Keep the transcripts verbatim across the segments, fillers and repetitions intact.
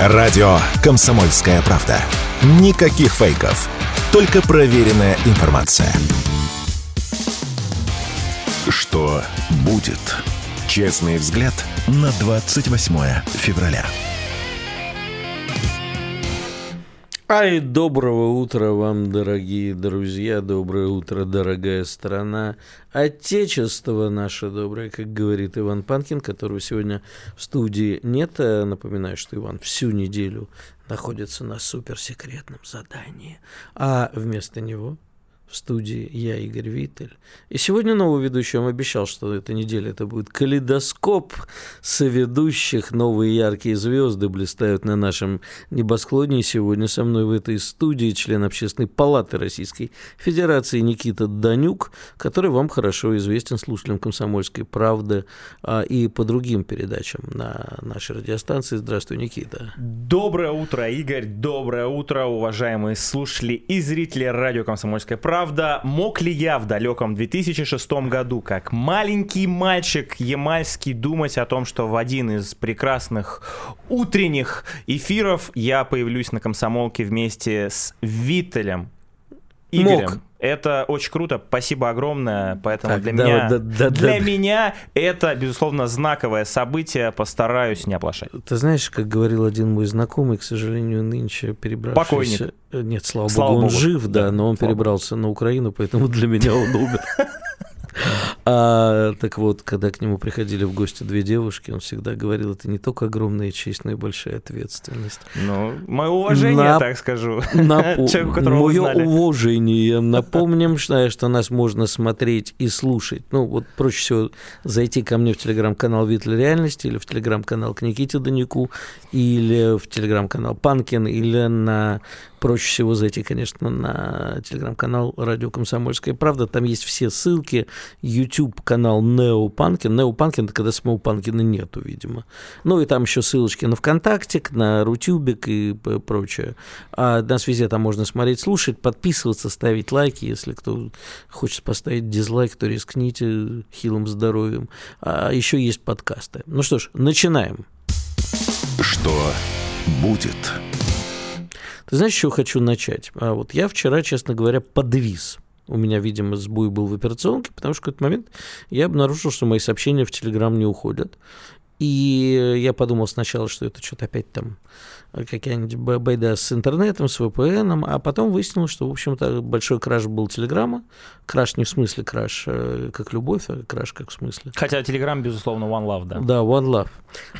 Радио «Комсомольская правда». Никаких фейков, только проверенная информация. Что будет? Честный взгляд на двадцать восьмое февраля. Ай, доброго утра вам, дорогие друзья, доброе утро, дорогая страна, отечество наше доброе, как говорит Иван Панкин, которого сегодня в студии нет. Напоминаю, что Иван всю неделю находится на суперсекретном задании, а вместо него в студии я, Игорь Виттель. И сегодня новый ведущий. Я вам обещал, что эта неделя это будет калейдоскоп соведущих. Новые яркие звезды блистают на нашем небосклоне. И сегодня со мной в этой студии член Общественной палаты Российской Федерации Никита Данюк, который вам хорошо известен слушателям «Комсомольской правды» и по другим передачам на нашей радиостанции. Здравствуй, Никита. Доброе утро, Игорь. Доброе утро, уважаемые слушатели и зрители радио «Комсомольская правда». Правда, мог ли я в далеком две тысячи шестом году, как маленький мальчик ямальский, думать о том, что в один из прекрасных утренних эфиров я появлюсь на «Комсомолке» вместе с Виттелем Игорем? Мог. Это очень круто, спасибо огромное. Поэтому так, для, да, меня, да, да, для да. меня это, безусловно, знаковое событие. Постараюсь не оплошать. Ты знаешь, как говорил один мой знакомый, к сожалению, нынче перебравшийся... Покойник. Нет, слава, слава богу, он богу. жив, да, да, но он слава перебрался богу. на Украину, поэтому для меня он умер. А, так вот, когда к нему приходили в гости две девушки, он всегда говорил, это не только огромная честь, но и большая ответственность. Ну, мое уважение, Нап... так скажу. Напом... Человеку, которого мое узнали. уважение. Напомним, что, что нас можно смотреть и слушать. Ну, вот проще всего зайти ко мне в телеграм-канал «Виттель Реальности» или в телеграм-канал к Никите Данюку, или в телеграм-канал «Панкин», или на... Проще всего зайти, конечно, на телеграм-канал «Радио Комсомольская правда». Там есть все ссылки. YouTube-канал «Нео Панкин». «Нео Панкин» — это когда самого Панкина нету, видимо. Ну, и там еще ссылочки на ВКонтактик, на Рутюбик и прочее. А нас везде там можно смотреть, слушать, подписываться, ставить лайки. Если кто хочет поставить дизлайк, то рискните хилым здоровьем. А еще есть подкасты. Ну что ж, начинаем. Что будет? Ты знаешь, с чего хочу начать? А вот я вчера, честно говоря, подвис. У меня, видимо, сбой был в операционке, потому что в какой-то момент я обнаружил, что мои сообщения в Telegram не уходят. И я подумал сначала, что это что-то опять там какая-нибудь байда с интернетом, с вэ пэ эном, а потом выяснилось, что, в общем-то, большой краш был Телеграма. Краш не в смысле краш как любовь, а краш как в смысле. Хотя Телеграм, безусловно, One Love, да. Да, One Love.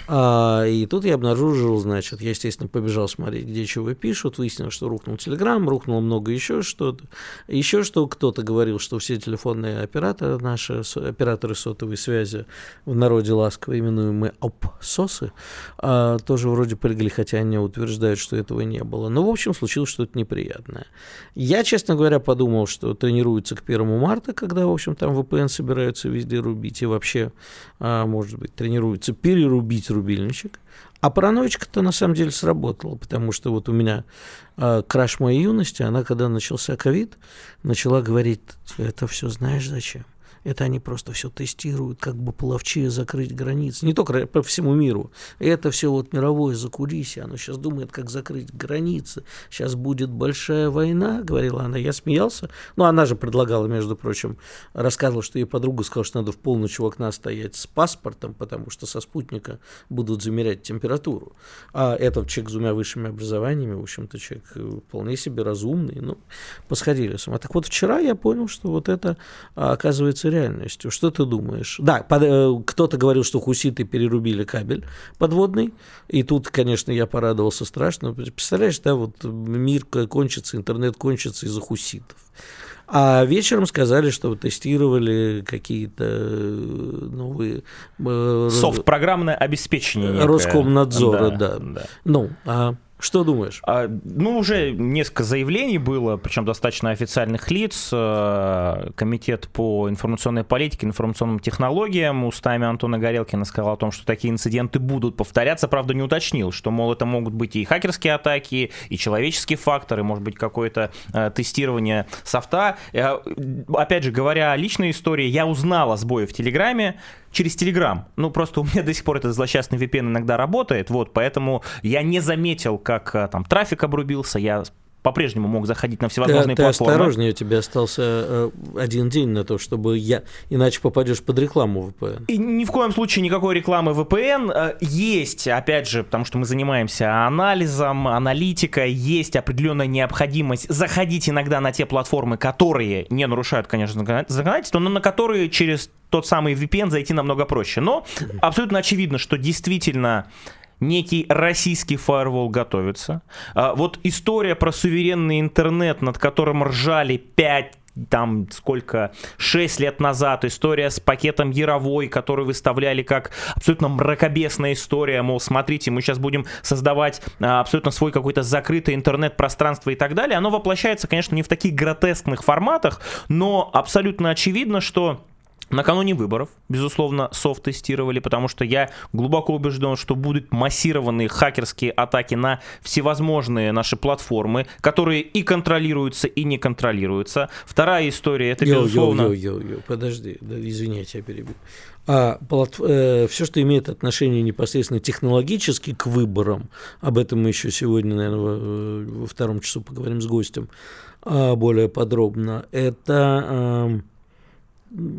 А, и тут я обнаружил, значит, я, естественно, побежал смотреть, где чего пишут, выяснилось, что рухнул Телеграм, рухнуло много еще что-то. Еще что кто-то говорил, что все телефонные операторы наши, операторы сотовой связи, в народе ласково именуемые обсосы, а, тоже вроде прыгали, хотя они утверждают, что этого не было. Но, в общем, случилось что-то неприятное. Я, честно говоря, подумал, что тренируются к первому марта, когда, в общем, там вэ пэ эн собираются везде рубить, и вообще, а, может быть, тренируются перерубить рубильничек. А параноичка-то на самом деле сработала, потому что вот у меня э, краш моей юности, она, когда начался ковид, начала говорить, это все знаешь зачем? Это они просто все тестируют, как бы половче закрыть границы. Не только по всему миру. Это все вот мировое закулисье. Оно сейчас думает, как закрыть границы. Сейчас будет большая война, говорила она. Я смеялся. Ну, она же предлагала, между прочим, рассказывала, что ей подруга сказала, что надо в полночь у окна стоять с паспортом, потому что со спутника будут замерять температуру. А этот человек с двумя высшими образованиями, в общем-то, человек вполне себе разумный. Ну, посходили с ума. Так вот, вчера я понял, что вот это, оказывается, реальностью. Что ты думаешь? Да, под, э, кто-то говорил, что хуситы перерубили кабель подводный, и тут, конечно, я порадовался страшно. Представляешь, да, вот мир кончится, интернет кончится из-за хуситов. А вечером сказали, что тестировали какие-то новые... Софт-программное обеспечение. Роскомнадзора, да. да. да. Ну, а... Что думаешь? А, ну, уже несколько заявлений было, причем достаточно официальных лиц. Комитет по информационной политике, информационным технологиям устами Антона Горелкина сказал о том, что такие инциденты будут повторяться. Правда, не уточнил, что, мол, это могут быть и хакерские атаки, и человеческий фактор, и, может быть, какое-то э, тестирование софта. Я, опять же, говоря о личной истории, я узнал о сбое в Телеграме через Telegram. Ну, просто у меня до сих пор этот злосчастный ви пи эн иногда работает, вот, поэтому я не заметил, как там трафик обрубился, я по-прежнему мог заходить на всевозможные ты, платформы. Ты осторожнее, у тебя остался э, один день на то, чтобы я... Иначе попадешь под рекламу ви пи эн. И ни в коем случае никакой рекламы ви пи эн. Э, есть, опять же, потому что мы занимаемся анализом, аналитикой, есть определенная необходимость заходить иногда на те платформы, которые не нарушают, конечно, законодательство, но на которые через тот самый ви пи эн зайти намного проще. Но абсолютно очевидно, что действительно... некий российский фаервол готовится. А, вот история про суверенный интернет, над которым ржали пять, там сколько, шесть лет назад, история с пакетом Яровой, который выставляли как абсолютно мракобесная история, мол, смотрите, мы сейчас будем создавать а, абсолютно свой какой-то закрытый интернет-пространство и так далее. Оно воплощается, конечно, не в таких гротескных форматах, но абсолютно очевидно, что накануне выборов, безусловно, софт тестировали, потому что я глубоко убежден, что будут массированные хакерские атаки на всевозможные наши платформы, которые и контролируются, и не контролируются. Вторая история, это йо, безусловно... Йо, йо, йо, йо. Подожди, да, извини, я тебя перебью. А плат... э, все, что имеет отношение непосредственно технологически к выборам, об этом мы еще сегодня, наверное, во втором часу поговорим с гостем а, более подробно, это... Э,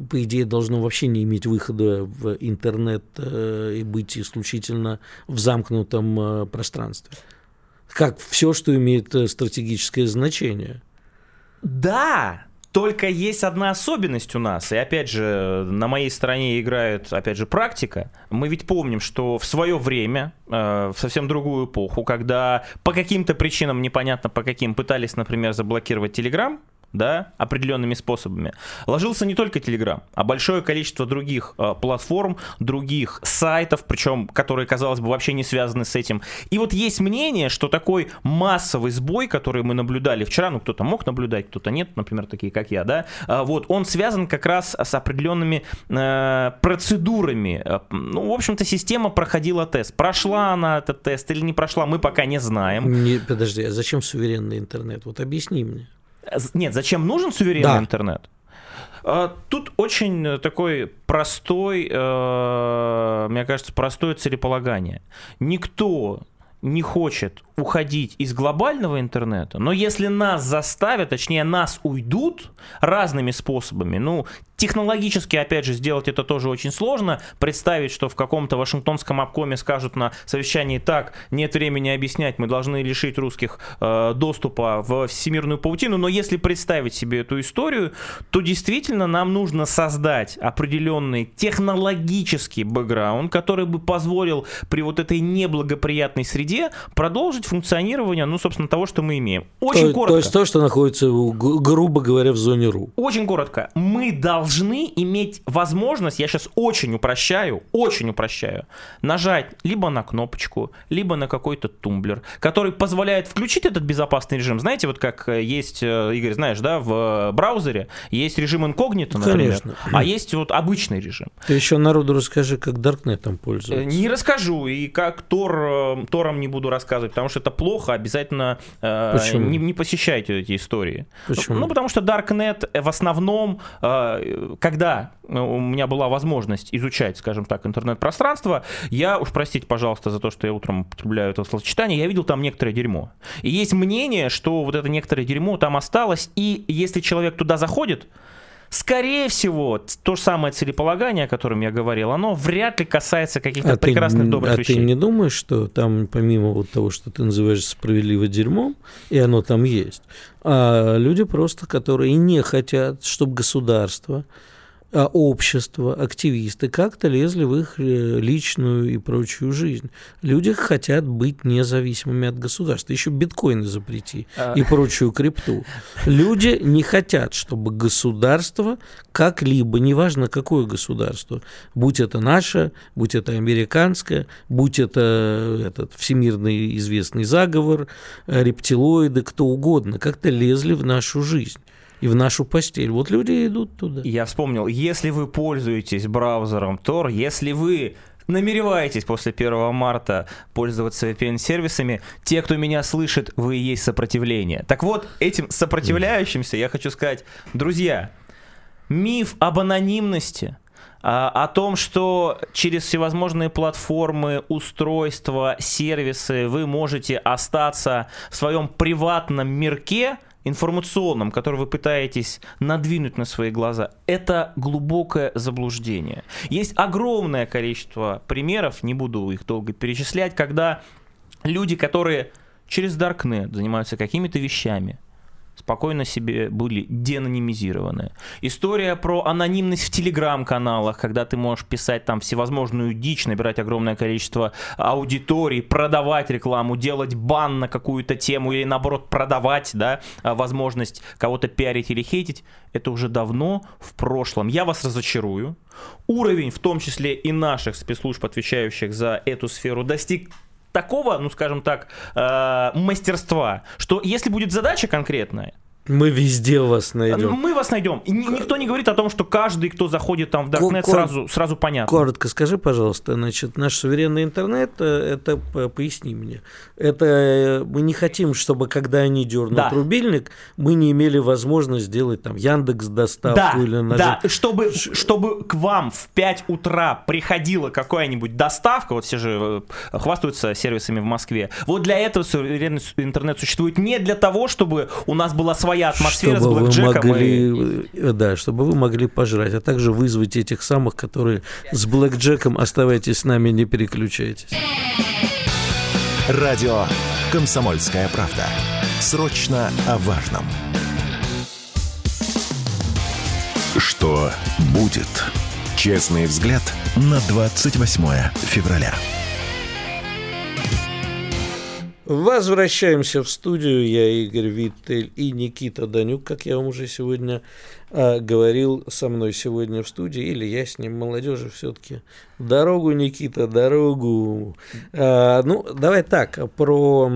по идее, должно вообще не иметь выхода в интернет э, и быть исключительно в замкнутом э, пространстве. Как все, что имеет э, стратегическое значение. Да! Только есть одна особенность у нас, и опять же, на моей стороне играет, опять же, практика. Мы ведь помним, что в свое время, э, в совсем другую эпоху, когда по каким-то причинам, непонятно по каким, пытались, например, заблокировать Telegram, да, определенными способами. Ложился не только Telegram, а большое количество других э, платформ, других сайтов, причем, которые, казалось бы, вообще не связаны с этим. И вот есть мнение, что такой массовый сбой, который мы наблюдали вчера, ну, кто-то мог наблюдать, кто-то нет, например, такие, как я, да, э, вот, он связан как раз с определенными э, процедурами. Э, ну, в общем-то, система проходила тест. Прошла она этот тест или не прошла, мы пока не знаем. Не, подожди, а зачем суверенный интернет? Вот объясни мне. Нет, зачем нужен суверенный да. интернет? Тут очень такой простой, мне кажется, простое целеполагание. Никто не хочет уходить из глобального интернета, но если нас заставят, точнее нас уйдут разными способами, ну, технологически, опять же, сделать это тоже очень сложно, представить, что в каком-то Вашингтонском обкоме скажут на совещании: так, нет времени объяснять, мы должны лишить русских э, доступа в всемирную паутину, но если представить себе эту историю, то действительно нам нужно создать определенный технологический бэкграунд, который бы позволил при вот этой неблагоприятной среде продолжить функционирование, ну, собственно, того, что мы имеем. Очень то, коротко. То есть то, что находится, грубо говоря, в зоне РУ. Очень коротко. Мы должны должны иметь возможность, я сейчас очень упрощаю, очень упрощаю, нажать либо на кнопочку, либо на какой-то тумблер, который позволяет включить этот безопасный режим. Знаете, вот как есть, Игорь, знаешь, да, в браузере есть режим инкогнито, например, Конечно. а есть вот обычный режим. Ты еще народу расскажи, как даркнетом пользоваться. Не расскажу, и как Тор, Тором не буду рассказывать, потому что это плохо, обязательно э, не, не посещайте эти истории. Почему? Ну, потому что даркнет в основном... Э, Когда у меня была возможность изучать, скажем так, интернет-пространство, я, уж простите, пожалуйста, за то, что я утром употребляю это словосочетание, я видел там некоторое дерьмо. И есть мнение, что вот это некоторое дерьмо там осталось, и если человек туда заходит, скорее всего, то же самое целеполагание, о котором я говорил, оно вряд ли касается каких-то а прекрасных, ты, добрых а вещей. А ты не думаешь, что там, помимо вот того, что ты называешь справедливым дерьмом, и оно там есть, а люди просто, которые не хотят, чтобы государство, общество, активисты как-то лезли в их личную и прочую жизнь. Люди хотят быть независимыми от государства. Еще биткоины запрети и прочую крипту. Люди не хотят, чтобы государство как-либо, неважно какое государство, будь это наше, будь это американское, будь это этот всемирный известный заговор, рептилоиды, кто угодно, как-то лезли в нашу жизнь. И в нашу постель. Вот люди идут туда. Я вспомнил, если вы пользуетесь браузером Tor, если вы намереваетесь после первого марта пользоваться ви пи эн-сервисами, те, кто меня слышит, вы и есть сопротивление. Так вот, этим сопротивляющимся я хочу сказать, друзья, миф об анонимности о том, что через всевозможные платформы, устройства, сервисы вы можете остаться в своем приватном мирке информационном, который вы пытаетесь надвинуть на свои глаза, это глубокое заблуждение. Есть огромное количество примеров, не буду их долго перечислять, когда люди, которые через Darknet занимаются какими-то вещами, спокойно себе были деанонимизированы. История про анонимность в телеграм-каналах, когда ты можешь писать там всевозможную дичь, набирать огромное количество аудиторий, продавать рекламу, делать бан на какую-то тему или наоборот продавать, да, возможность кого-то пиарить или хейтить, это уже давно в прошлом. Я вас разочарую. Уровень, в том числе и наших спецслужб, отвечающих за эту сферу, достиг такого, ну скажем так, э, мастерства, что если будет задача конкретная, мы везде вас найдем. Мы вас найдем. И никто не говорит о том, что каждый, кто заходит там в Darknet, Кор- сразу, сразу понятно. Коротко скажи, пожалуйста, значит, наш суверенный интернет, это, поясни мне, это мы не хотим, чтобы когда они дернут да. рубильник, мы не имели возможность сделать там Яндекс.Доставку да, или нажать. Да, чтобы, чтобы к вам в пять утра приходила какая-нибудь доставка, вот все же хвастаются сервисами в Москве, вот для этого суверенный интернет существует не для того, чтобы у нас была своя атмосфера, чтобы с блэкджеком могли, и... да, чтобы вы могли пожрать, а также вызвать этих самых, которые с блэкджеком. Оставайтесь с нами, не переключайтесь. Радио «Комсомольская правда». Срочно о важном. Что будет? Честный взгляд на двадцать восьмое февраля. Возвращаемся в студию. Я Игорь Виттель и Никита Данюк, как я вам уже сегодня э, говорил, со мной сегодня в студии. Или я с ним, молодежи все-таки. Дорогу, Никита, дорогу. Э, ну, давай так, про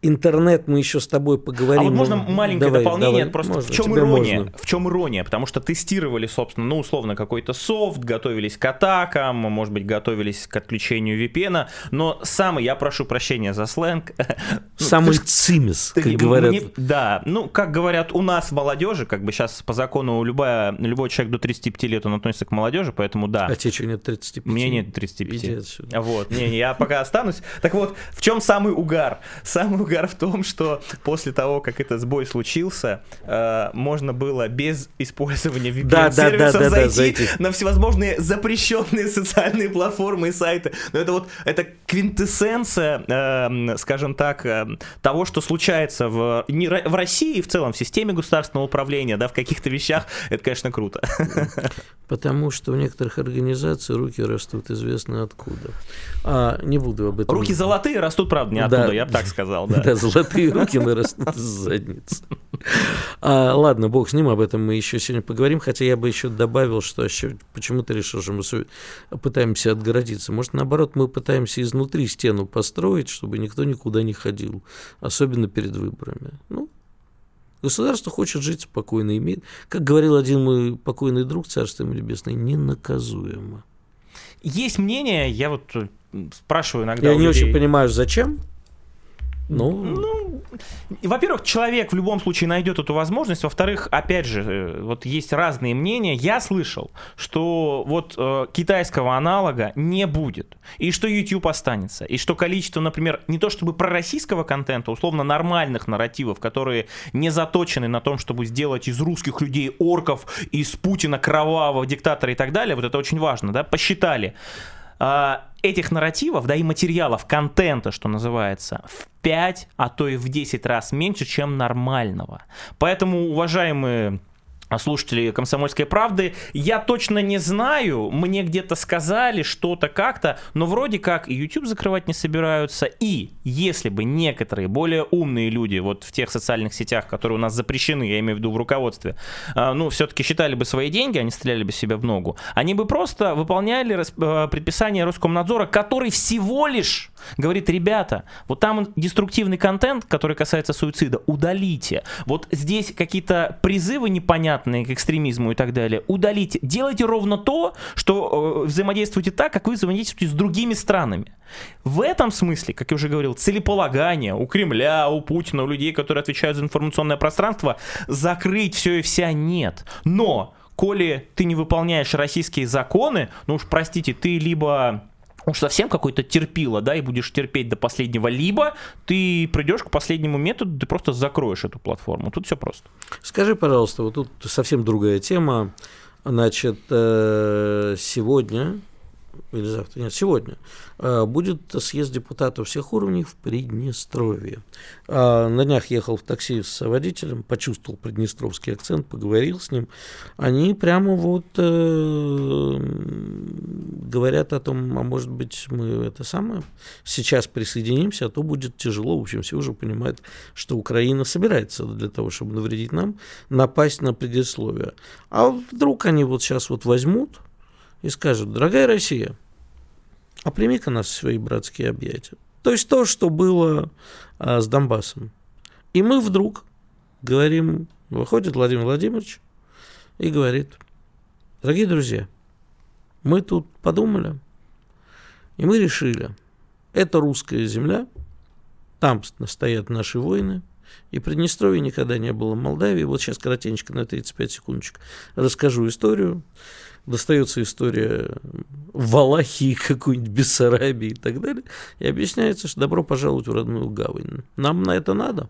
интернет мы еще с тобой поговорим. А вот можно маленькое давай, дополнение? Давай, просто можно, в чем ирония? Можно. В чем ирония? Потому что тестировали, собственно, ну, условно, какой-то софт, готовились к атакам, может быть, готовились к отключению ви пи эн, но самый, я прошу прощения за сленг. Самый цимис, как говорят. Да, ну, как говорят у нас молодежи, как бы сейчас по закону любой человек до тридцати пяти лет, он относится к молодежи, поэтому да. А тебе что, нет тридцати пяти? Мне нет тридцати пяти. Вот, не, я пока останусь. Так вот, в чем самый угар? Самый угар в том, что после того, как этот сбой случился, э, можно было без использования ви пи эн-сервисов да, да, да, зайти, да, да, зайти на всевозможные запрещенные социальные платформы и сайты. Но это вот это квинтэссенция, э, скажем так, э, того, что случается в, не, в России и в целом в системе государственного управления, да, в каких-то вещах. Это, конечно, круто. Потому что у некоторых организаций руки растут известно откуда. А, не буду об этом. Руки говорить. Золотые растут, правда, не оттуда, да. Я бы так сказал. Да. Да, золотые руки нарастут с задницы. А, ладно, бог с ним, об этом мы еще сегодня поговорим, хотя я бы еще добавил, что еще почему-то решил, что мы пытаемся отгородиться. Может, наоборот, мы пытаемся изнутри стену построить, чтобы никто никуда не ходил, особенно перед выборами. Ну, государство хочет жить спокойно, имеет, как говорил один мой покойный друг, царство ему небесное, ненаказуемо. Есть мнение, я вот спрашиваю иногда. Я не людей... очень понимаю, зачем. Ну... ну, во-первых, человек в любом случае найдет эту возможность. Во-вторых, опять же, вот есть разные мнения. Я слышал, что вот э, китайского аналога не будет, и что YouTube останется, и что количество, например, не то чтобы пророссийского контента, условно нормальных нарративов, которые не заточены на том, чтобы сделать из русских людей орков, из Путина кровавого диктатора и так далее. Вот это очень важно, да, посчитали. Этих нарративов, да и материалов, контента, что называется, в пять, а то и в десять раз меньше, чем нормального. Поэтому, уважаемые слушатели «Комсомольской правды», я точно не знаю, мне где-то сказали что-то как-то, но вроде как и YouTube закрывать не собираются, и если бы некоторые более умные люди вот в тех социальных сетях, которые у нас запрещены, я имею в виду в руководстве, ну, все-таки считали бы свои деньги, они стреляли бы себя в ногу, они бы просто выполняли предписание Роскомнадзора, который всего лишь говорит: ребята, вот там деструктивный контент, который касается суицида, удалите, вот здесь какие-то призывы непонятные к экстремизму и так далее, удалите. Делайте ровно то, что э, взаимодействуете так, как вы взаимодействуете с другими странами. В этом смысле, как я уже говорил, целеполагание у Кремля, у Путина, у людей, которые отвечают за информационное пространство, закрыть все и вся нет. Но коли ты не выполняешь российские законы, ну уж простите, ты либо... уж совсем какой-то терпила, да, и будешь терпеть до последнего, либо ты придешь к последнему методу, ты просто закроешь эту платформу. Тут все просто. Скажи, пожалуйста, вот тут совсем другая тема. Значит, сегодня, или завтра, нет, сегодня будет съезд депутатов всех уровней в Приднестровье. На днях ехал в такси с водителем, почувствовал приднестровский акцент, поговорил с ним. Они прямо вот говорят о том, а может быть мы это самое сейчас присоединимся, а то будет тяжело. В общем, все уже понимают, что Украина собирается для того, чтобы навредить нам, напасть на Приднестровье. А вдруг они вот сейчас вот возьмут и скажут: дорогая Россия, а прими-ка нас в свои братские объятия. То есть то, что было а, с Донбассом. И мы вдруг говорим, выходит Владимир Владимирович и говорит: дорогие друзья, мы тут подумали, и мы решили, это русская земля, там стоят наши воины, и Приднестровье никогда не было Молдавии. Вот сейчас коротенько на тридцать пять секундочек расскажу историю. Достается история Валахии, какой-нибудь Бессарабии и так далее. И объясняется, что добро пожаловать в родную гавань. Нам на это надо?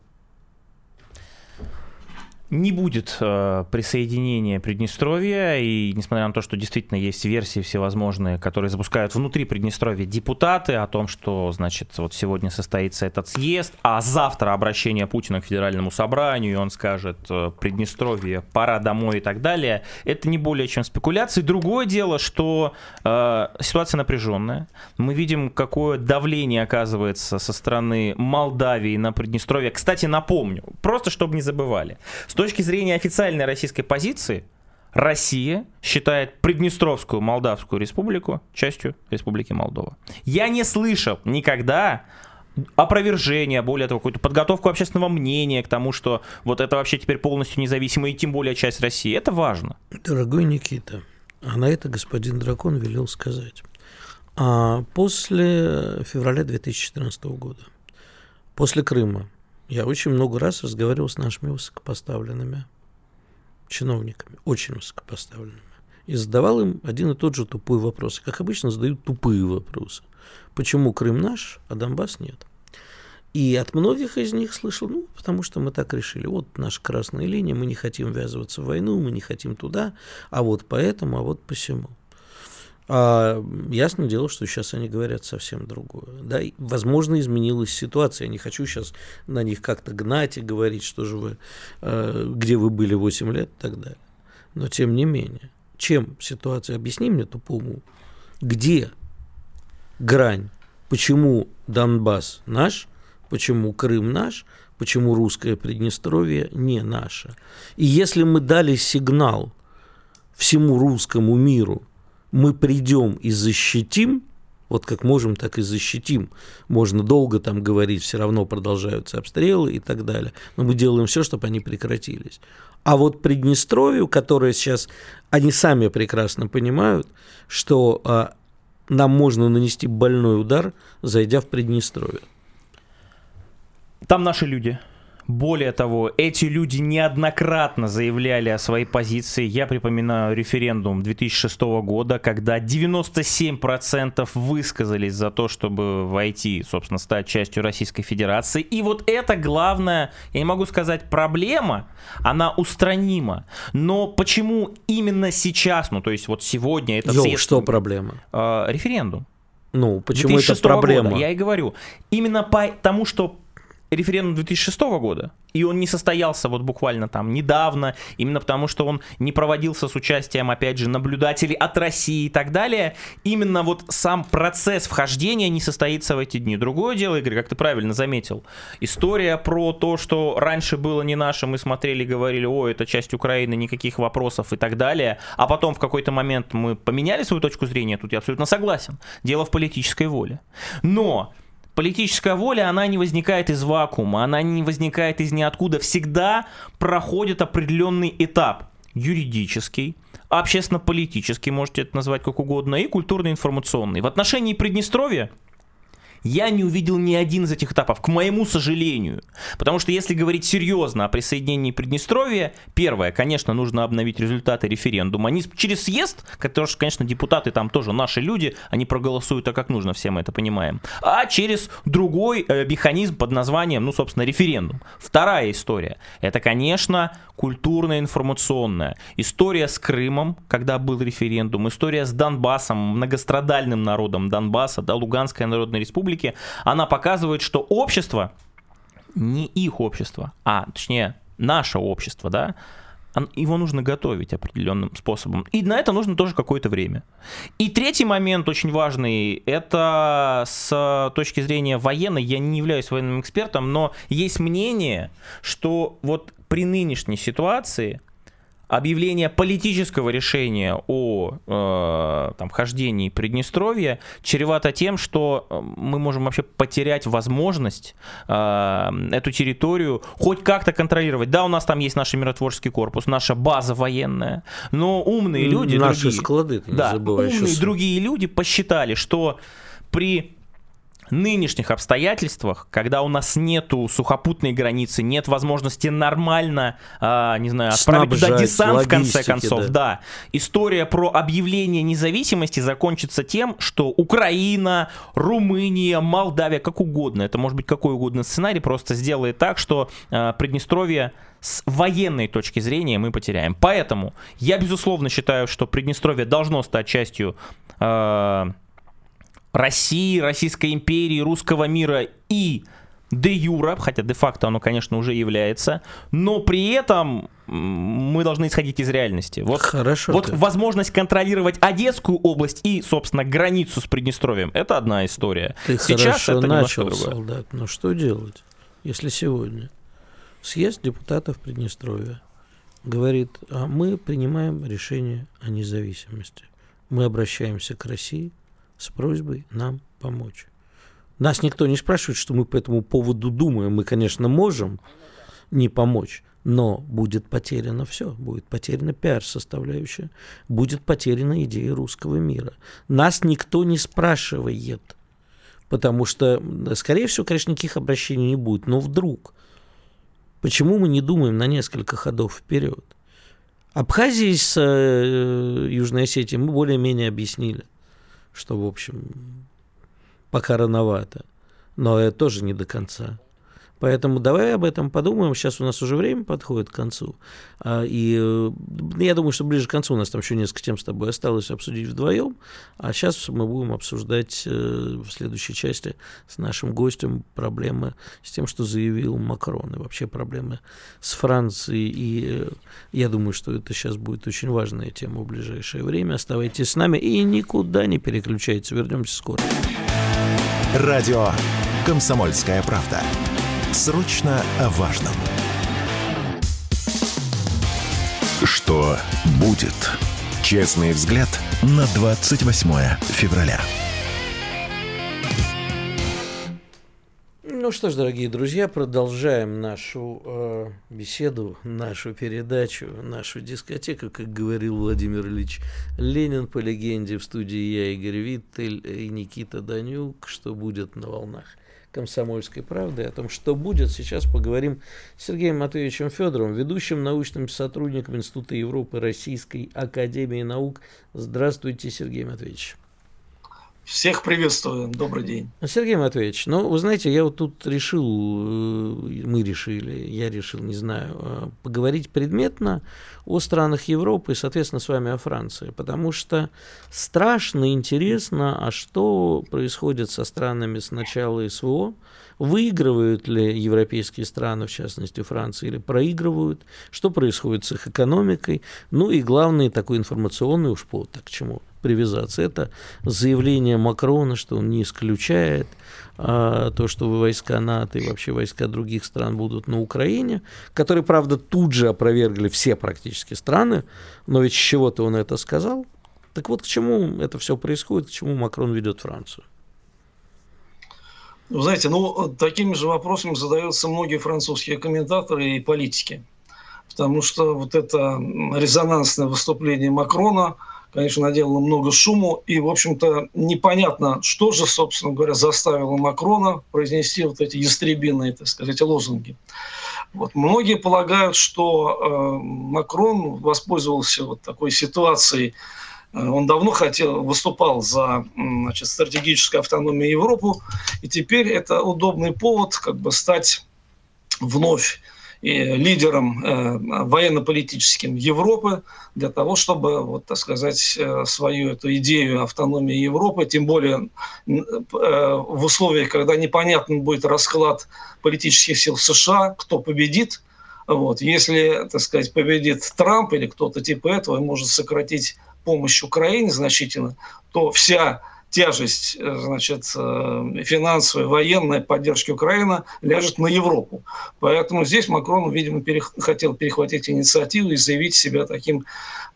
Не будет э, присоединения Приднестровья, и несмотря на то, что действительно есть версии всевозможные, которые запускают внутри Приднестровья депутаты о том, что, значит, вот сегодня состоится этот съезд, а завтра обращение Путина к Федеральному собранию, и он скажет: Приднестровье, пора домой и так далее, это не более чем спекуляции. Другое дело, что э, ситуация напряженная. Мы видим, какое давление оказывается со стороны Молдавии на Приднестровье. Кстати, напомню, просто чтобы не забывали, с точки зрения официальной российской позиции, Россия считает Приднестровскую Молдавскую республику частью Республики Молдова. Я не слышал никогда опровержения, более того, какую-то подготовку общественного мнения к тому, что вот это вообще теперь полностью независимая и тем более часть России. Это важно. Дорогой Никита, а на это господин Дракон велел сказать. А после февраля две тысячи четырнадцатого года, после Крыма, я очень много раз разговаривал с нашими высокопоставленными чиновниками, очень высокопоставленными, и задавал им один и тот же тупой вопрос. Как обычно, задают тупые вопросы. Почему Крым наш, а Донбасс нет? И от многих из них слышал: ну, потому что мы так решили. Вот наша красная линия, мы не хотим ввязываться в войну, мы не хотим туда, а вот поэтому, а вот посему. А ясное дело, что сейчас они говорят совсем другое. Да? Возможно, изменилась ситуация. Я не хочу сейчас на них как-то гнать и говорить, что же вы, где вы были восемь лет и так далее. Но тем не менее, чем ситуация? Объясни мне, тупому, где грань? Почему Донбасс наш? Почему Крым наш? Почему русское Приднестровье не наше? И если мы дали сигнал всему русскому миру: мы придем и защитим, вот как можем, так и защитим. Можно долго там говорить, все равно продолжаются обстрелы и так далее. Но мы делаем все, чтобы они прекратились. А вот Приднестровью, которое сейчас, они сами прекрасно понимают, что а, нам можно нанести больной удар, зайдя в Приднестровье. Там наши люди. Более того, эти люди неоднократно заявляли о своей позиции. Я припоминаю референдум две тысячи шестого года, когда девяносто семь процентов высказались за то, чтобы войти, собственно, стать частью Российской Федерации. И вот это главная, я не могу сказать, проблема, она устранима. Но почему именно сейчас, ну то есть вот сегодня это... Йо, съезд... что проблема? Э, референдум. Ну, почему это проблема? Года, я и говорю. Именно потому, что референдум две тысячи шестого года, и он не состоялся вот буквально там недавно, именно потому что он не проводился с участием, опять же, наблюдателей от России и так далее. Именно вот сам процесс вхождения не состоится в эти дни. Другое дело, Игорь, как ты правильно заметил, история про то, что раньше было не наше, мы смотрели и говорили: о, это часть Украины, никаких вопросов и так далее, а потом в какой-то момент мы поменяли свою точку зрения, тут я абсолютно согласен, дело в политической воле. Но... политическая воля, она не возникает из вакуума, она не возникает из ниоткуда. Всегда проходит определенный этап. Юридический, общественно-политический, можете это назвать как угодно, и культурно-информационный. В отношении Приднестровья я не увидел ни один из этих этапов, к моему сожалению. Потому что если говорить серьезно о присоединении Приднестровья, первое, конечно, нужно обновить результаты референдума. Они через съезд, потому что, конечно, депутаты там тоже наши люди, они проголосуют так, как нужно, все мы это понимаем. А через другой э, механизм под названием, ну, собственно, референдум. Вторая история. Это, конечно, культурно-информационная. История с Крымом, когда был референдум, история с Донбассом, многострадальным народом Донбасса, да, Луганской Народной Республики, она показывает, что общество, не их общество, а точнее наше общество, да, его нужно готовить определенным способом. И на это нужно тоже какое-то время. И третий момент очень важный, это с точки зрения военной, я не являюсь военным экспертом, но есть мнение, что вот при нынешней ситуации объявление политического решения о э, там, вхождении Приднестровья чревато тем, что мы можем вообще потерять возможность э, эту территорию хоть как-то контролировать. Да, у нас там есть наш миротворческий корпус, наша база военная, но умные люди, наши другие, склады, ты не да, забывай, умные другие люди посчитали, что при нынешних обстоятельствах, когда у нас нету сухопутной границы, нет возможности нормально, э, не знаю, отправить снабжать, туда десант в конце концов, да. да, история про объявление независимости закончится тем, что Украина, Румыния, Молдавия, как угодно, это может быть какой угодно сценарий, просто сделает так, что э, Приднестровье с военной точки зрения мы потеряем. Поэтому я безусловно считаю, что Приднестровье должно стать частью э, России, Российской империи, русского мира и де юре, хотя де-факто оно, конечно, уже является, но при этом мы должны исходить из реальности. Вот, Хорошо, вот возможность контролировать Одесскую область и, собственно, границу с Приднестровьем, это одна история. Ты Сейчас хорошо это начал, немножко другое. Солдат, но что делать, если сегодня съезд депутатов Приднестровья говорит, а мы принимаем решение о независимости, мы обращаемся к России с просьбой нам помочь. Нас никто не спрашивает, что мы по этому поводу думаем. Мы, конечно, можем не помочь, но будет потеряно все. Будет потеряна пиар-составляющая, будет потеряна идея русского мира. Нас никто не спрашивает, потому что, скорее всего, конечно, никаких обращений не будет. Но вдруг, почему мы не думаем на несколько ходов вперед? Абхазии с э, Южной Осетией мы более-менее объяснили, что, в общем, пока рановато, но это тоже не до конца. Поэтому давай об этом подумаем. Сейчас у нас уже время подходит к концу. И я думаю, что ближе к концу у нас там еще несколько тем с тобой осталось обсудить вдвоем. А сейчас мы будем обсуждать в следующей части с нашим гостем проблемы с тем, что заявил Макрон. И вообще проблемы с Францией. И я думаю, что это сейчас будет очень важная тема в ближайшее время. Оставайтесь с нами и никуда не переключайтесь. Вернемся скоро. Радио «Комсомольская правда». Срочно о важном. Что будет? Честный взгляд на двадцать восьмое февраля. Ну что ж, дорогие друзья, продолжаем нашу э, беседу, нашу передачу, нашу дискотеку, как говорил Владимир Ильич Ленин по легенде. В студии я, Игорь Виттель, и Никита Данюк. Что будет на волнах «Комсомольской правды», о том, что будет, сейчас поговорим с Сергеем Матвеевичем Федоровым, ведущим научным сотрудником Института Европы Российской Академии Наук. Здравствуйте, Сергей Матвеевич. Всех приветствую. Добрый день. Сергей Матвеевич, ну, вы знаете, я вот тут решил, мы решили, я решил, не знаю, поговорить предметно о странах Европы и, соответственно, с вами о Франции, потому что страшно интересно, а что происходит со странами с начала СВО, выигрывают ли европейские страны, в частности Франция, или проигрывают, что происходит с их экономикой, ну и главное, такой информационный уж повод, так к чему привязаться. Это заявление Макрона, что он не исключает а, то, что войска НАТО и вообще войска других стран будут на Украине, которые, правда, тут же опровергли все практически страны, но ведь с чего-то он это сказал. Так вот, к чему это все происходит, к чему Макрон ведет Францию? Вы знаете, ну, таким же вопросом задаются многие французские комментаторы и политики, потому что вот это резонансное выступление Макрона, конечно, наделала много шуму. И, в общем-то, непонятно, что же, собственно говоря, заставило Макрона произнести вот эти ястребиные, так сказать, лозунги. Вот. Многие полагают, что э, Макрон воспользовался вот такой ситуацией. Он давно хотел, выступал за, значит, стратегическую автономию Европы, и теперь это удобный повод как бы стать вновь лидером э, военно-политическим Европы для того, чтобы, вот, так сказать, свою эту идею автономии Европы, тем более э, в условиях, когда непонятен будет расклад политических сил в США, кто победит. Вот. Если, так сказать, победит Трамп или кто-то типа этого и может сократить помощь Украине значительно, то вся тяжесть, значит, финансовой, военной поддержки Украины ляжет на Европу. Поэтому здесь Макрон, видимо, перех... хотел перехватить инициативу и заявить себя таким,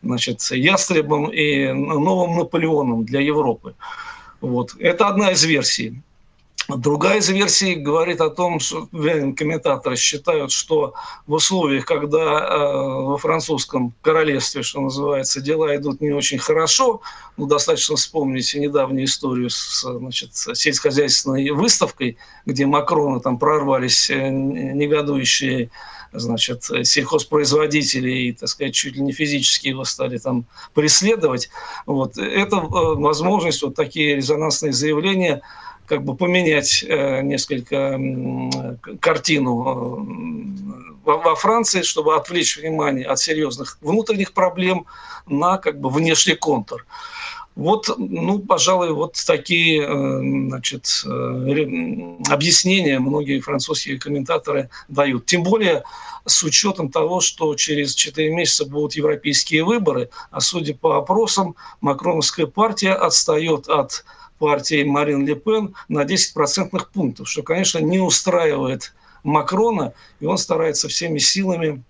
значит, ястребом и новым Наполеоном для Европы. Вот. Это одна из версий. Другая из версий говорит о том, что комментаторы считают, что в условиях, когда э, во французском королевстве, что называется, дела идут не очень хорошо, ну, достаточно вспомнить недавнюю историю с, значит, сельскохозяйственной выставкой, где Макрону там прорвались негодующие, значит, сельхозпроизводители, и, так сказать, чуть ли не физически его стали там преследовать. Вот. Это э, возможность, вот такие резонансные заявления, как бы поменять э, несколько э, картину э, во, во Франции, чтобы отвлечь внимание от серьезных внутренних проблем на, как бы, внешний контур. Вот, ну, пожалуй, вот такие, э, значит, э, объяснения многие французские комментаторы дают. Тем более с учетом того, что через четыре месяца будут европейские выборы, а судя по опросам, макроновская партия отстает от партии Марин Ле Пен на десять процентных пунктов, что, конечно, не устраивает Макрона, и он старается всеми силами,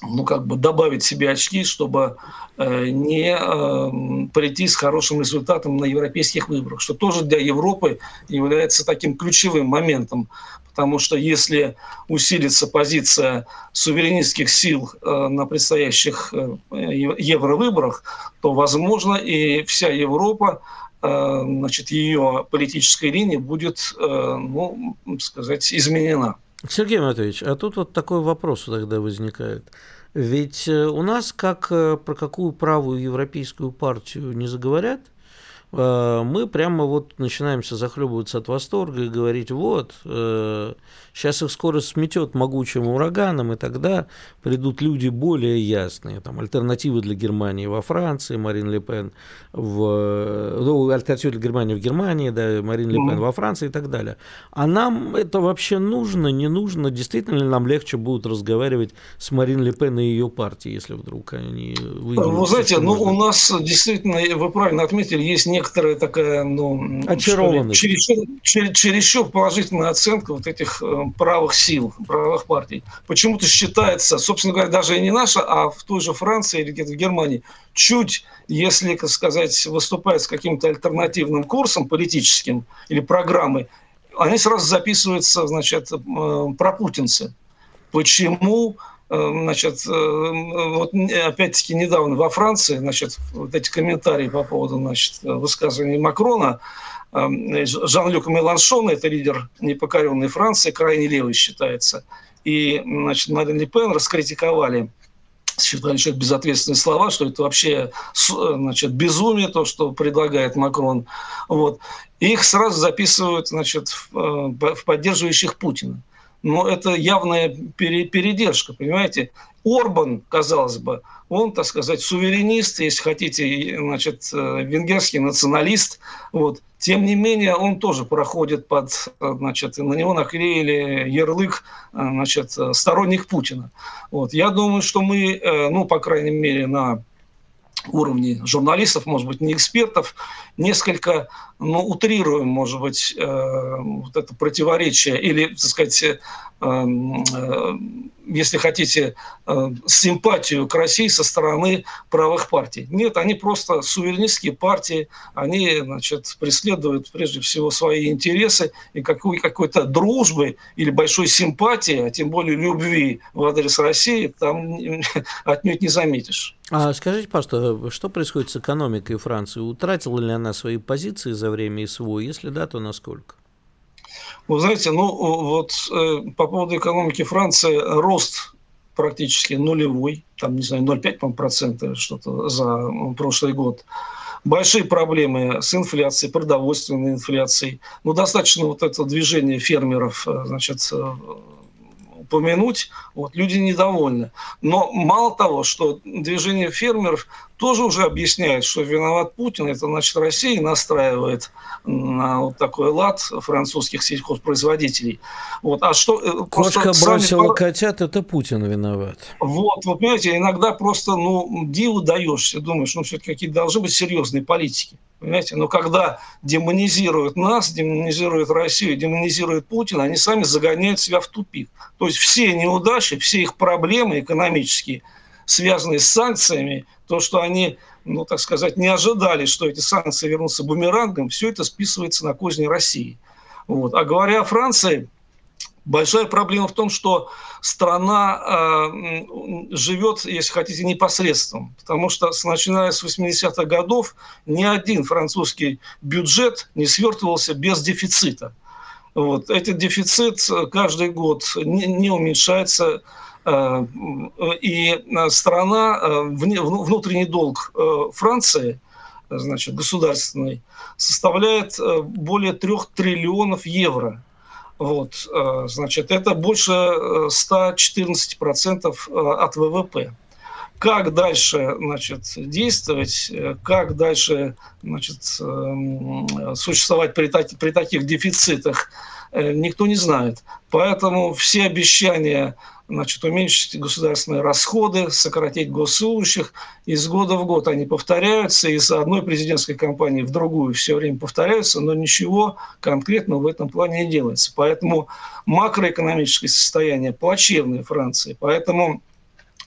ну, как бы, добавить себе очки, чтобы э, не э, прийти с хорошим результатом на европейских выборах, что тоже для Европы является таким ключевым моментом, потому что если усилится позиция суверенистских сил э, на предстоящих э, евровыборах, то, возможно, и вся Европа, значит, ее политическая линия будет, ну, сказать, изменена. Сергей Матвеевич, а тут вот такой вопрос тогда возникает. Ведь у нас, как про какую правую европейскую партию не заговорят, мы прямо вот начинаем захлебываться от восторга и говорить, вот, сейчас их скоро сметет могучим ураганом, и тогда придут люди более ясные. Там альтернативы для Германии во Франции, Марин Ле Пен в... Ну, альтернативы для Германии в Германии, да, Марин Ле Пен во Франции и так далее. А нам это вообще нужно, не нужно? Действительно ли нам легче будут разговаривать с Марин Ле Пен и ее партией, если вдруг они выйдут? Вы знаете, ну, у нас действительно, вы правильно отметили, есть некоторые... Некоторая такая, ну, чересчур, чересчур положительная оценка вот этих правых сил, правых партий. Почему-то считается, собственно говоря, даже и не наша, а в той же Франции или где-то в Германии, чуть, если, так сказать, выступает с каким-то альтернативным курсом политическим или программой, они сразу записываются, значит, пропутинцы. Почему? Значит, вот опять-таки недавно во Франции, значит, вот эти комментарии по поводу, значит, высказываний Макрона, Жан-Люк Меланшон, это лидер непокоренной Франции, крайне левый считается, и, значит, Марин Ле Пен раскритиковали, считали, что это безответственные слова, что это вообще, значит, безумие, то, что предлагает Макрон. Вот. И их сразу записывают, значит, в поддерживающих Путина. Но это явная передержка, понимаете? Орбан, казалось бы, он, так сказать, суверенист, если хотите, значит, венгерский националист. Вот. Тем не менее, он тоже проходит под, значит, на него наклеили ярлык, значит, сторонник Путина. Вот. Я думаю, что мы, ну, по крайней мере, на уровне журналистов, может быть, не экспертов, несколько, ну, утрируем, может быть, э, вот это противоречие или, так сказать, если хотите, симпатию к России со стороны правых партий. Нет, они просто суверенистские партии, они, значит, преследуют прежде всего свои интересы, и какой, какой-то дружбы или большой симпатии, а тем более любви в адрес России, там отнюдь не заметишь. А скажите, пожалуйста, что происходит с экономикой Франции? Утратила ли она свои позиции за время СВО? Если да, то насколько? Вы знаете, ну вот э, по поводу экономики Франции рост практически нулевой, там, не знаю, ноль целых пять процента что-то за прошлый год. Большие проблемы с инфляцией, продовольственной инфляцией. Ну, достаточно вот это движение фермеров, значит, упомянуть, вот, люди недовольны. Но мало того, что движение фермеров тоже уже объясняет, что виноват Путин, это значит Россия настраивает на вот такой лад французских сельхозпроизводителей. Вот. А что, кошка бросила сами... котят, это Путин виноват. Вот, вы понимаете, иногда просто, ну, диву даешься, думаешь, ну, все-таки какие-то должны быть серьезные политики, понимаете, но когда демонизируют нас, демонизируют Россию, демонизируют Путина, они сами загоняют себя в тупик. То есть все неудачи, все их проблемы экономические, связанные с санкциями, то, что они, ну, так сказать, не ожидали, что эти санкции вернутся бумерангом, все это списывается на козни России. Вот. А говоря о Франции, большая проблема в том, что страна э, живет, если хотите, непосредством, потому что, начиная с восьмидесятых годов, ни один французский бюджет не свертывался без дефицита. Вот. Этот дефицит каждый год не, не уменьшается, и страна, внутренний долг Франции, значит, государственный, составляет более трех триллионов евро. Вот, значит, это больше ста четырнадцати процентов от вэ вэ пэ. Как дальше, значит, действовать, как дальше, значит, существовать при, таки, при таких дефицитах, никто не знает. Поэтому все обещания, значит, уменьшить государственные расходы, сократить госслужащих. Из года в год они повторяются, из одной президентской кампании в другую все время повторяются, но ничего конкретного в этом плане не делается. Поэтому макроэкономическое состояние плачевное Франции. Поэтому,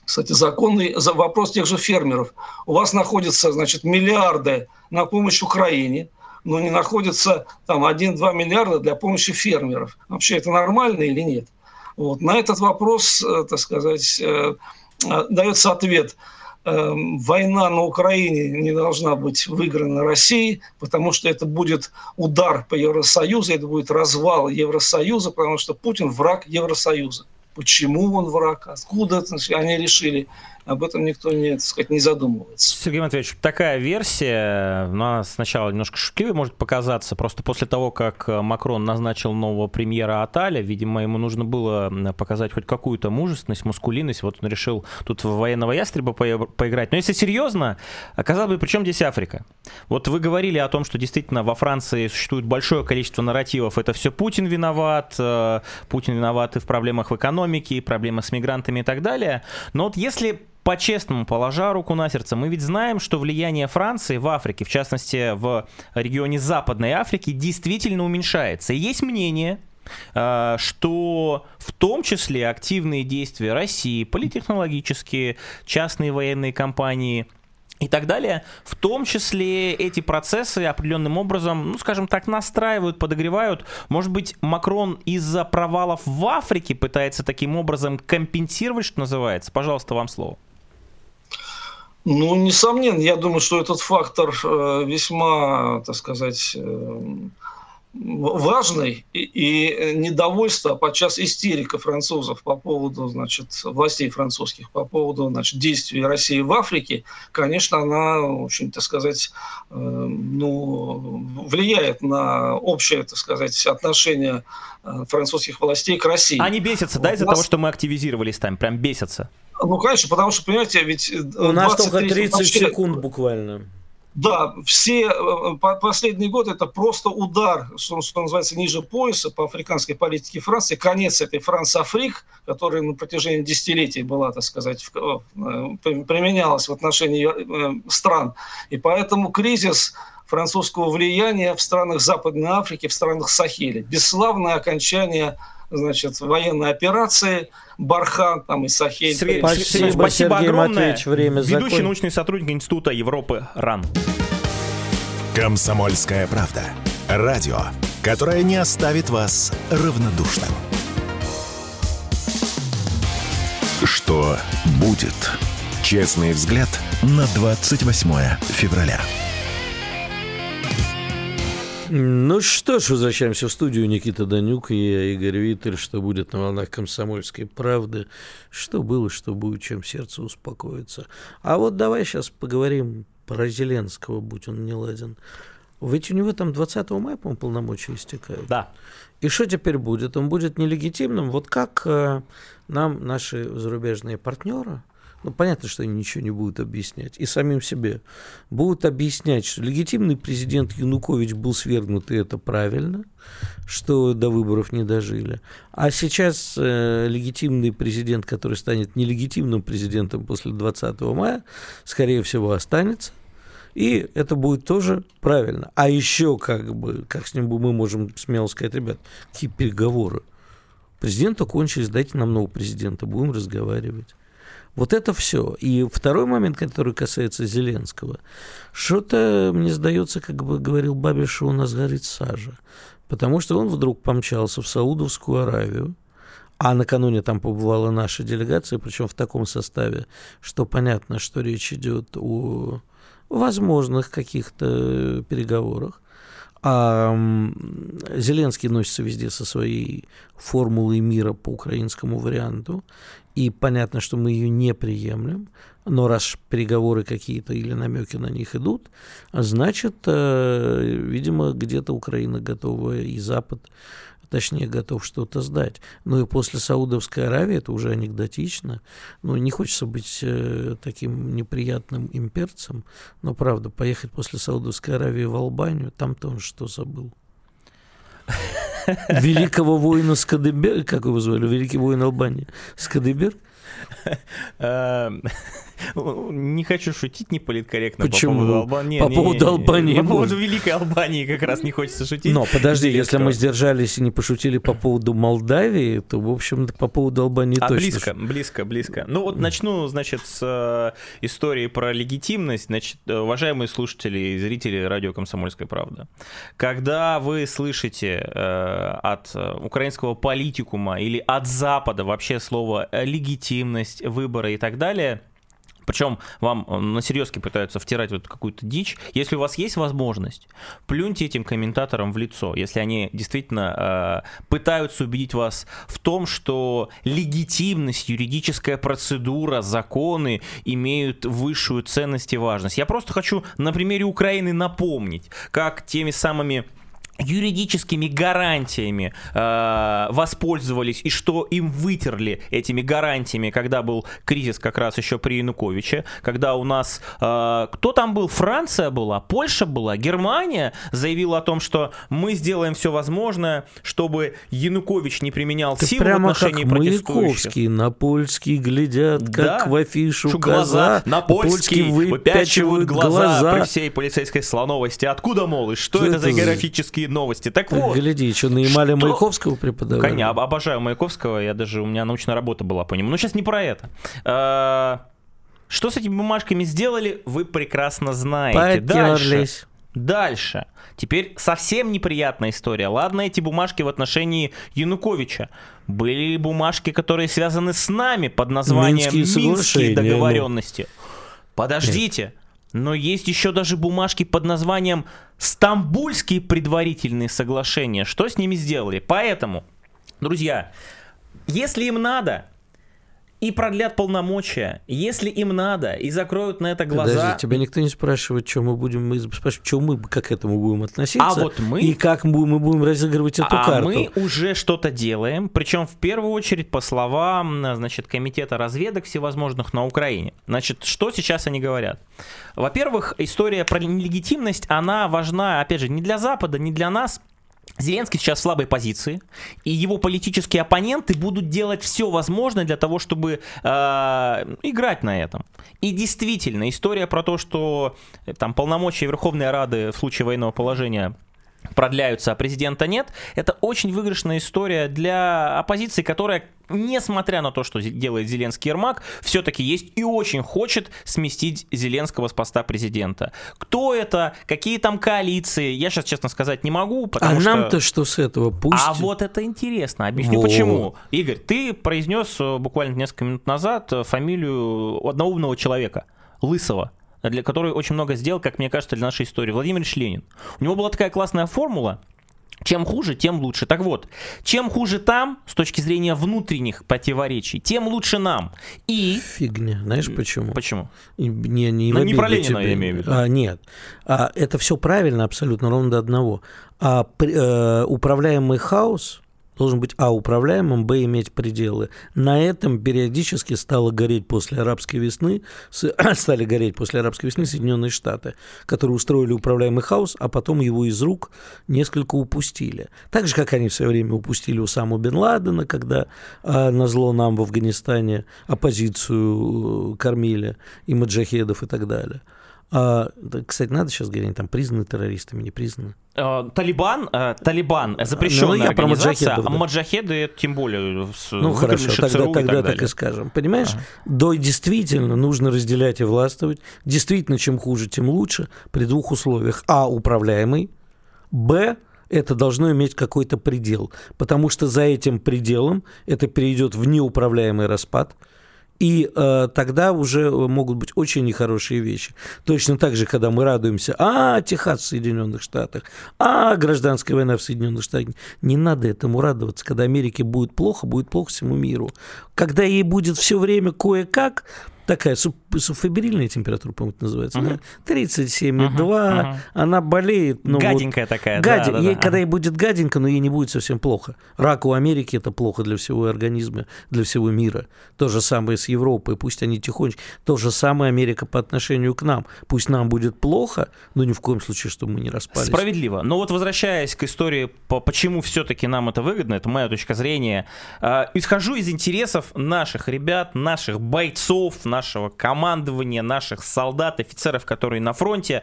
кстати, законный вопрос тех же фермеров. У вас находятся, значит, миллиарды на помощь Украине, но не находится там один-два миллиарда для помощи фермеров. Вообще это нормально или нет? Вот. На этот вопрос, так сказать, дается ответ. Война на Украине не должна быть выиграна Россией, потому что это будет удар по Евросоюзу, это будет развал Евросоюза, потому что Путин враг Евросоюза. Почему он враг, откуда они решили, об этом никто не, так сказать, не задумывается. Сергей Матвеевич, такая версия, она сначала немножко шутливой может показаться, просто после того, как Макрон назначил нового премьера Аталя, видимо, ему нужно было показать хоть какую-то мужественность, мускулинность, вот он решил тут в военного ястреба поиграть. Но если серьезно, казалось бы, при чем здесь Африка? Вот вы говорили о том, что действительно во Франции существует большое количество нарративов, это все Путин виноват, Путин виноват и в проблемах в экономике, и проблемы с мигрантами и так далее. Но вот если по-честному, положа руку на сердце, мы ведь знаем, что влияние Франции в Африке, в частности в регионе Западной Африки, действительно уменьшается. И есть мнение, что в том числе активные действия России, политтехнологические, частные военные компании и так далее, в том числе эти процессы определенным образом, ну, скажем так, настраивают, подогревают. Может быть, Макрон из-за провалов в Африке пытается таким образом компенсировать, что называется? Пожалуйста, вам слово. Ну, несомненно, я думаю, что этот фактор весьма, так сказать, важный, и, и недовольство, подчас истерика французов по поводу, значит, властей французских, по поводу, значит, действий России в Африке, конечно, она, в общем, так сказать, э, ну, влияет на общее, так сказать, отношение французских властей к России. Они бесятся, да, из-за нас... того, что мы активизировались там, прям бесятся? Ну, конечно, потому что, понимаете, ведь... У нас только тридцать секунд буквально. Да, все последний год это просто удар, что, что называется, ниже пояса по африканской политике Франции. Конец этой Франс-Африк, которая на протяжении десятилетий была, так сказать, в, применялась в отношении стран. И поэтому кризис французского влияния в странах Западной Африки, в странах Сахеля. Бесславное окончание значит, военной операции Бархан там, и Сахель. Сергей, спасибо, спасибо Сергей огромное. Матвеевич, время Ведущий закончил. Научный сотрудник Института Европы РАН. Комсомольская правда. Радио, которое не оставит вас равнодушным. Что будет? Честный взгляд на двадцать восьмое февраля. Ну что ж, возвращаемся в студию. Никита Данюк и я, Игорь Виттель. Что будет на волнах комсомольской правды? Что было, что будет, чем сердце успокоится. А вот давай сейчас поговорим про Зеленского, будь он неладен. Ведь у него там двадцатого мая, по-моему, полномочия истекают. Да. И что теперь будет? Он будет нелегитимным? Вот как нам наши зарубежные партнеры, ну, понятно, что они ничего не будут объяснять, и самим себе, будут объяснять, что легитимный президент Янукович был свергнут, и это правильно, что до выборов не дожили. А сейчас э, легитимный президент, который станет нелегитимным президентом после двадцатого мая, скорее всего, останется. И это будет тоже правильно. А еще, как бы, как с ним мы можем смело сказать, ребят, какие переговоры. Президенту кончились, дайте нам нового президента, будем разговаривать. Вот это все. И второй момент, который касается Зеленского. Что-то, мне сдается, как бы говорил Бабиш, у нас горит сажа. Потому что он вдруг помчался в Саудовскую Аравию. А накануне там побывала наша делегация, причем в таком составе, что понятно, что речь идет о возможных каких-то переговорах. А Зеленский носится везде со своей формулой мира по украинскому варианту. И понятно, что мы ее не приемлем. Но раз переговоры какие-то или намеки на них идут, значит, видимо, где-то Украина готова и Запад, точнее, готов что-то сдать. Ну и после Саудовской Аравии, это уже анекдотично, ну не хочется быть э, таким неприятным имперцем, но правда, поехать после Саудовской Аравии в Албанию, там-то он что забыл? Великого воина Скадеберга, как его звали, великий воин Албании, Скадеберг? Не хочу шутить неполиткорректно. Почему? По поводу Албании. По поводу Албании. По поводу Великой Албании как раз не хочется шутить. Но подожди, если мы сдержались и не пошутили по поводу Молдавии, то, в общем-то, по поводу Албании точно. А близко, близко, близко. Ну вот начну, значит, с истории про легитимность. Значит, уважаемые слушатели и зрители радио «Комсомольская правда», когда вы слышите от украинского политикума или от Запада вообще слово «легитимность», «выборы» и так далее, причем вам на серьезке пытаются втирать вот какую-то дичь. Если у вас есть возможность, плюньте этим комментаторам в лицо, если они действительно э, пытаются убедить вас в том, что легитимность, юридическая процедура, законы имеют высшую ценность и важность. Я просто хочу на примере Украины напомнить, как теми самыми юридическими гарантиями э, воспользовались и что им вытерли этими гарантиями, когда был кризис как раз еще при Януковиче, когда у нас, э, кто там был, Франция была, Польша была, Германия заявила о том, что мы сделаем все возможное, чтобы Янукович не применял силу в отношении протестующих. Маяковский на польский глядят, да, как в афишу глаза, глаза, на польский выпячивают глаза, глаза при всей полицейской слоновости. Откуда, мол, и что, что это за географические новости. Так вот. Гляди, что наимали что... Маяковского преподавали. Конечно, обожаю Маяковского, я даже, у меня научная работа была по нему. Но сейчас не про это. А, что с этими бумажками сделали, вы прекрасно знаете. Потерлись. Дальше. Дальше. Теперь совсем неприятная история. Ладно, эти бумажки в отношении Януковича. Были бумажки, которые связаны с нами под названием «Минские, Минские договоренности». Подождите. Но есть еще даже бумажки под названием «Стамбульские предварительные соглашения». Что с ними сделали? Поэтому, друзья, если им надо, и продлят полномочия, если им надо, и закроют на это глаза. Подожди, тебя никто не спрашивает, что мы будем, мы спрашивают, что мы, как к этому будем относиться, а вот мы, и как мы, мы будем разыгрывать эту а карту. А мы уже что-то делаем, причем в первую очередь по словам, значит, комитета разведок всевозможных на Украине. Значит, что сейчас они говорят? Во-первых, история про нелегитимность, она важна, опять же, не для Запада, не для нас. Зеленский сейчас в слабой позиции, и его политические оппоненты будут делать все возможное для того, чтобы э, играть на этом. И действительно, история про то, что там полномочия Верховной Рады в случае военного положения продляются, а президента нет. Это очень выигрышная история для оппозиции, которая, несмотря на то, что делает Зеленский, Ермак, все-таки есть и очень хочет сместить Зеленского с поста президента. Кто это? Какие там коалиции? Я сейчас, честно сказать, не могу, потому а что... А нам-то что с этого? Пусть... А вот это интересно. Объясню, вот. Почему. Игорь, ты произнес буквально несколько минут назад фамилию одного умного человека, лысого, для которой очень много сделал, как мне кажется, для нашей истории. Владимир Ильич Ленин. У него была такая классная формула: чем хуже, тем лучше. Так вот, чем хуже там, с точки зрения внутренних противоречий, тем лучше нам. И... Фигня. Знаешь почему? Почему? Не, не, ну, не про Ленина я имею в виду. А, нет. А, это все правильно абсолютно, ровно до одного. А, при, а, управляемый хаос... должен быть, а, управляемым, б, иметь пределы. На этом периодически стало гореть после арабской весны, с, стали гореть после арабской весны Соединенные Штаты, которые устроили управляемый хаос, а потом его из рук несколько упустили. Так же, как они в свое время упустили Усаму бен Ладена, когда а, назло нам в Афганистане оппозицию кормили, и маджахедов, и так далее. А, кстати, надо сейчас говорить, там признаны террористами, не признаны. Талибан, Талибан запрещенная ну, организация, маджахедов, да. А маджахеды тем более с, ну хорошо, тогда, тогда и так, так и скажем, понимаешь, ага. Да, действительно нужно разделять и властвовать. Действительно, чем хуже, тем лучше. При двух условиях: а, управляемый, б, это должно иметь какой-то предел, потому что за этим пределом это перейдет в неуправляемый распад. И э, тогда уже могут быть очень нехорошие вещи. Точно так же, когда мы радуемся, а, Техас в Соединенных Штатах, а, гражданская война в Соединенных Штатах. Не надо этому радоваться. Когда Америке будет плохо, будет плохо всему миру. Когда ей будет все время кое-как, такая суб, субфебрильная температура, по-моему, называется, uh-huh. да? тридцать семь и два, uh-huh. uh-huh. она болеет. Но гаденькая вот, такая. Гаден... Да, да, ей, да, когда ей будет гаденько, но ей не будет совсем плохо. Рак у Америки – это плохо для всего организма, для всего мира. То же самое с Европой, пусть они тихонечко. То же самое Америка по отношению к нам. Пусть нам будет плохо, но ни в коем случае, чтобы мы не распались. Справедливо. Но вот возвращаясь к истории, почему все-таки нам это выгодно, это моя точка зрения, э, исхожу из интересов наших ребят, наших бойцов, нашего командования, наших солдат, офицеров, которые на фронте.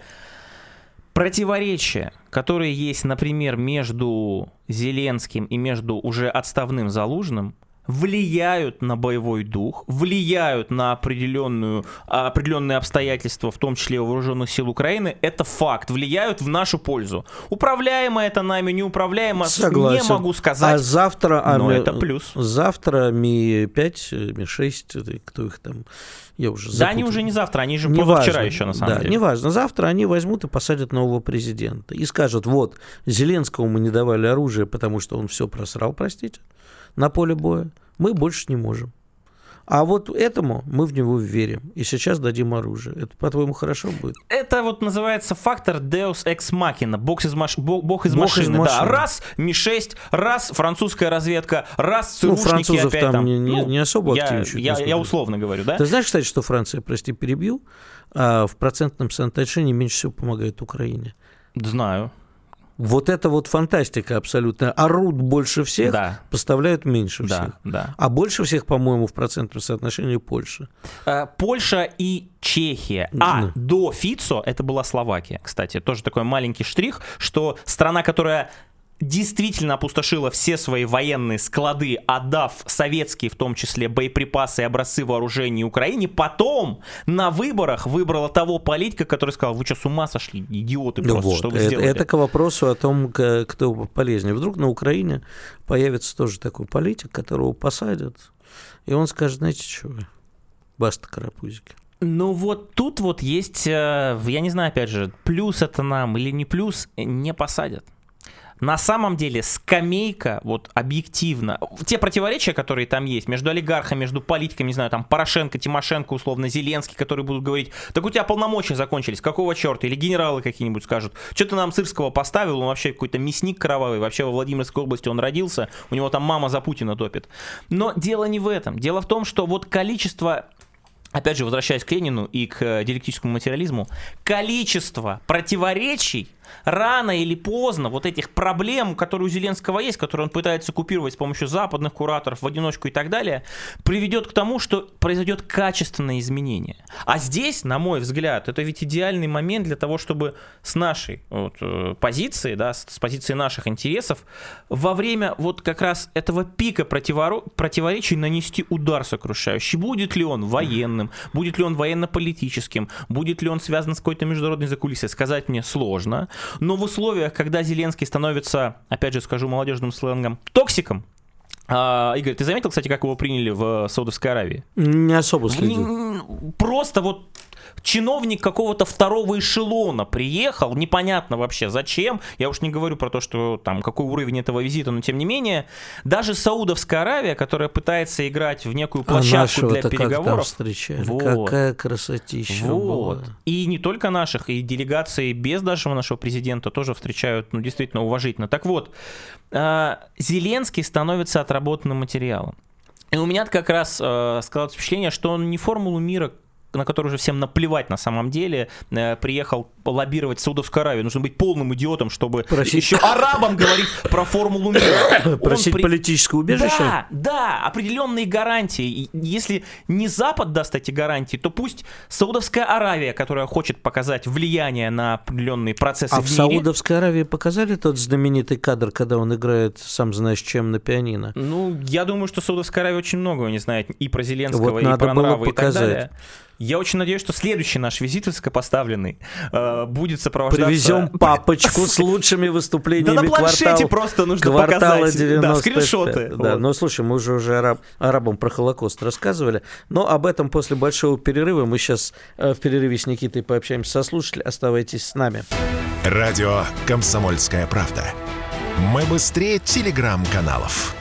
Противоречия, которые есть, например, между Зеленским и между уже отставным Залужным, влияют на боевой дух, влияют на определенную, определенные обстоятельства, в том числе вооруженных сил Украины. Это факт. Влияют в нашу пользу. Управляемо это нами, неуправляемо, согласен, не могу сказать. А завтра... А но ми... это плюс. Завтра Ми пять, Ми шесть, кто их там... Я уже запутал. Да, они уже не завтра, они же позавчера еще, на самом да, деле. Да, неважно. Завтра они возьмут и посадят нового президента. И скажут, вот, Зеленскому мы не давали оружие, потому что он все просрал, простите, на поле боя, мы больше не можем. А вот этому мы в него верим. И сейчас дадим оружие. Это, по-твоему, хорошо будет? Это вот называется фактор Deus Ex Machina. Бог из, маш... Бог, бог из бог машины. Из да. Раз Ми шесть, раз французская разведка, раз ЦРУшники. Ну, французов опять там, там не, ну, не особо активничают. Я, я, я условно говорю, да? Ты знаешь, кстати, что Франция, прости, перебью, а в процентном соотношении меньше всего помогает Украине? Знаю. Вот это вот фантастика абсолютная. Орут больше всех, да, поставляют меньше всех. Да, да. А больше всех, по-моему, в процентном соотношении Польша. А, Польша и Чехия. А да, до Фицо это была Словакия, кстати. Тоже такой маленький штрих, что страна, которая действительно опустошила все свои военные склады, отдав советские, в том числе, боеприпасы и образцы вооружений Украине, потом на выборах выбрала того политика, который сказал, вы что, с ума сошли, идиоты просто, вот, что вы это, сделали? Это к вопросу о том, кто полезнее. Вдруг на Украине появится тоже такой политик, которого посадят, и он скажет, знаете, что вы, баста, карапузики. Ну вот тут вот есть, я не знаю, опять же, плюс это нам или не плюс, не посадят. На самом деле скамейка, вот объективно, те противоречия, которые там есть, между олигархами, между политиками, не знаю, там Порошенко, Тимошенко, условно, Зеленский, которые будут говорить, так у тебя полномочия закончились, какого черта? Или генералы какие-нибудь скажут, что ты нам Сырского поставил, он вообще какой-то мясник кровавый, вообще во Владимирской области он родился, у него там мама за Путина топит. Но дело не в этом, дело в том, что вот количество... Опять же, возвращаясь к Ленину и к диалектическому материализму, количество противоречий, рано или поздно вот этих проблем, которые у Зеленского есть, которые он пытается купировать с помощью западных кураторов в одиночку и так далее, приведет к тому, что произойдет качественное изменение. А здесь, на мой взгляд, это ведь идеальный момент для того, чтобы с нашей вот, позиции, да, с, с позиции наших интересов, во время вот как раз этого пика противоро- противоречий нанести удар сокрушающий. Будет ли он военным, будет ли он военно-политическим, будет ли он связан с какой-то международной закулисой, сказать мне сложно. Но в условиях, когда Зеленский становится, опять же скажу молодежным сленгом, токсиком, а, Игорь, ты заметил, кстати, как его приняли в Саудовской Аравии? Не особо следил. Просто вот чиновник какого-то второго эшелона приехал, непонятно вообще зачем, я уж не говорю про то, что там какой уровень этого визита, но тем не менее, даже Саудовская Аравия, которая пытается играть в некую площадку а для переговоров, как вот. Какая красотища вот. Была. И не только наших, и делегации без нашего нашего президента тоже встречают, ну действительно уважительно. Так вот, Зеленский становится отработанным материалом, и у меня как раз складывается впечатление, что он не формулу мира, на который уже всем наплевать на самом деле, э, приехал лоббировать Саудовскую Аравию. Нужно быть полным идиотом, чтобы просить... еще арабам говорить про формулу мира. Просить при... политическое убежище? Да, да, определенные гарантии. И если не Запад даст эти гарантии, то пусть Саудовская Аравия, которая хочет показать влияние на определенные процессы а в мире... А в Саудовской Аравии показали тот знаменитый кадр, когда он играет сам знаешь чем на пианино? Ну, я думаю, что Саудовская Аравия очень многого не знает и про Зеленского, вот и про нравы, и так далее. Я очень надеюсь, что следующий наш визит высокопоставленный э, будет сопровождаться... Привезем папочку с лучшими выступлениями. Да на планшете просто нужно показать. Да, скриншоты. Да, ну слушай, мы уже уже арабам про Холокост рассказывали, но об этом после большого перерыва. Мы сейчас в перерыве с Никитой пообщаемся со слушателями. Оставайтесь с нами. Радио «Комсомольская правда». Мы быстрее телеграм-каналов.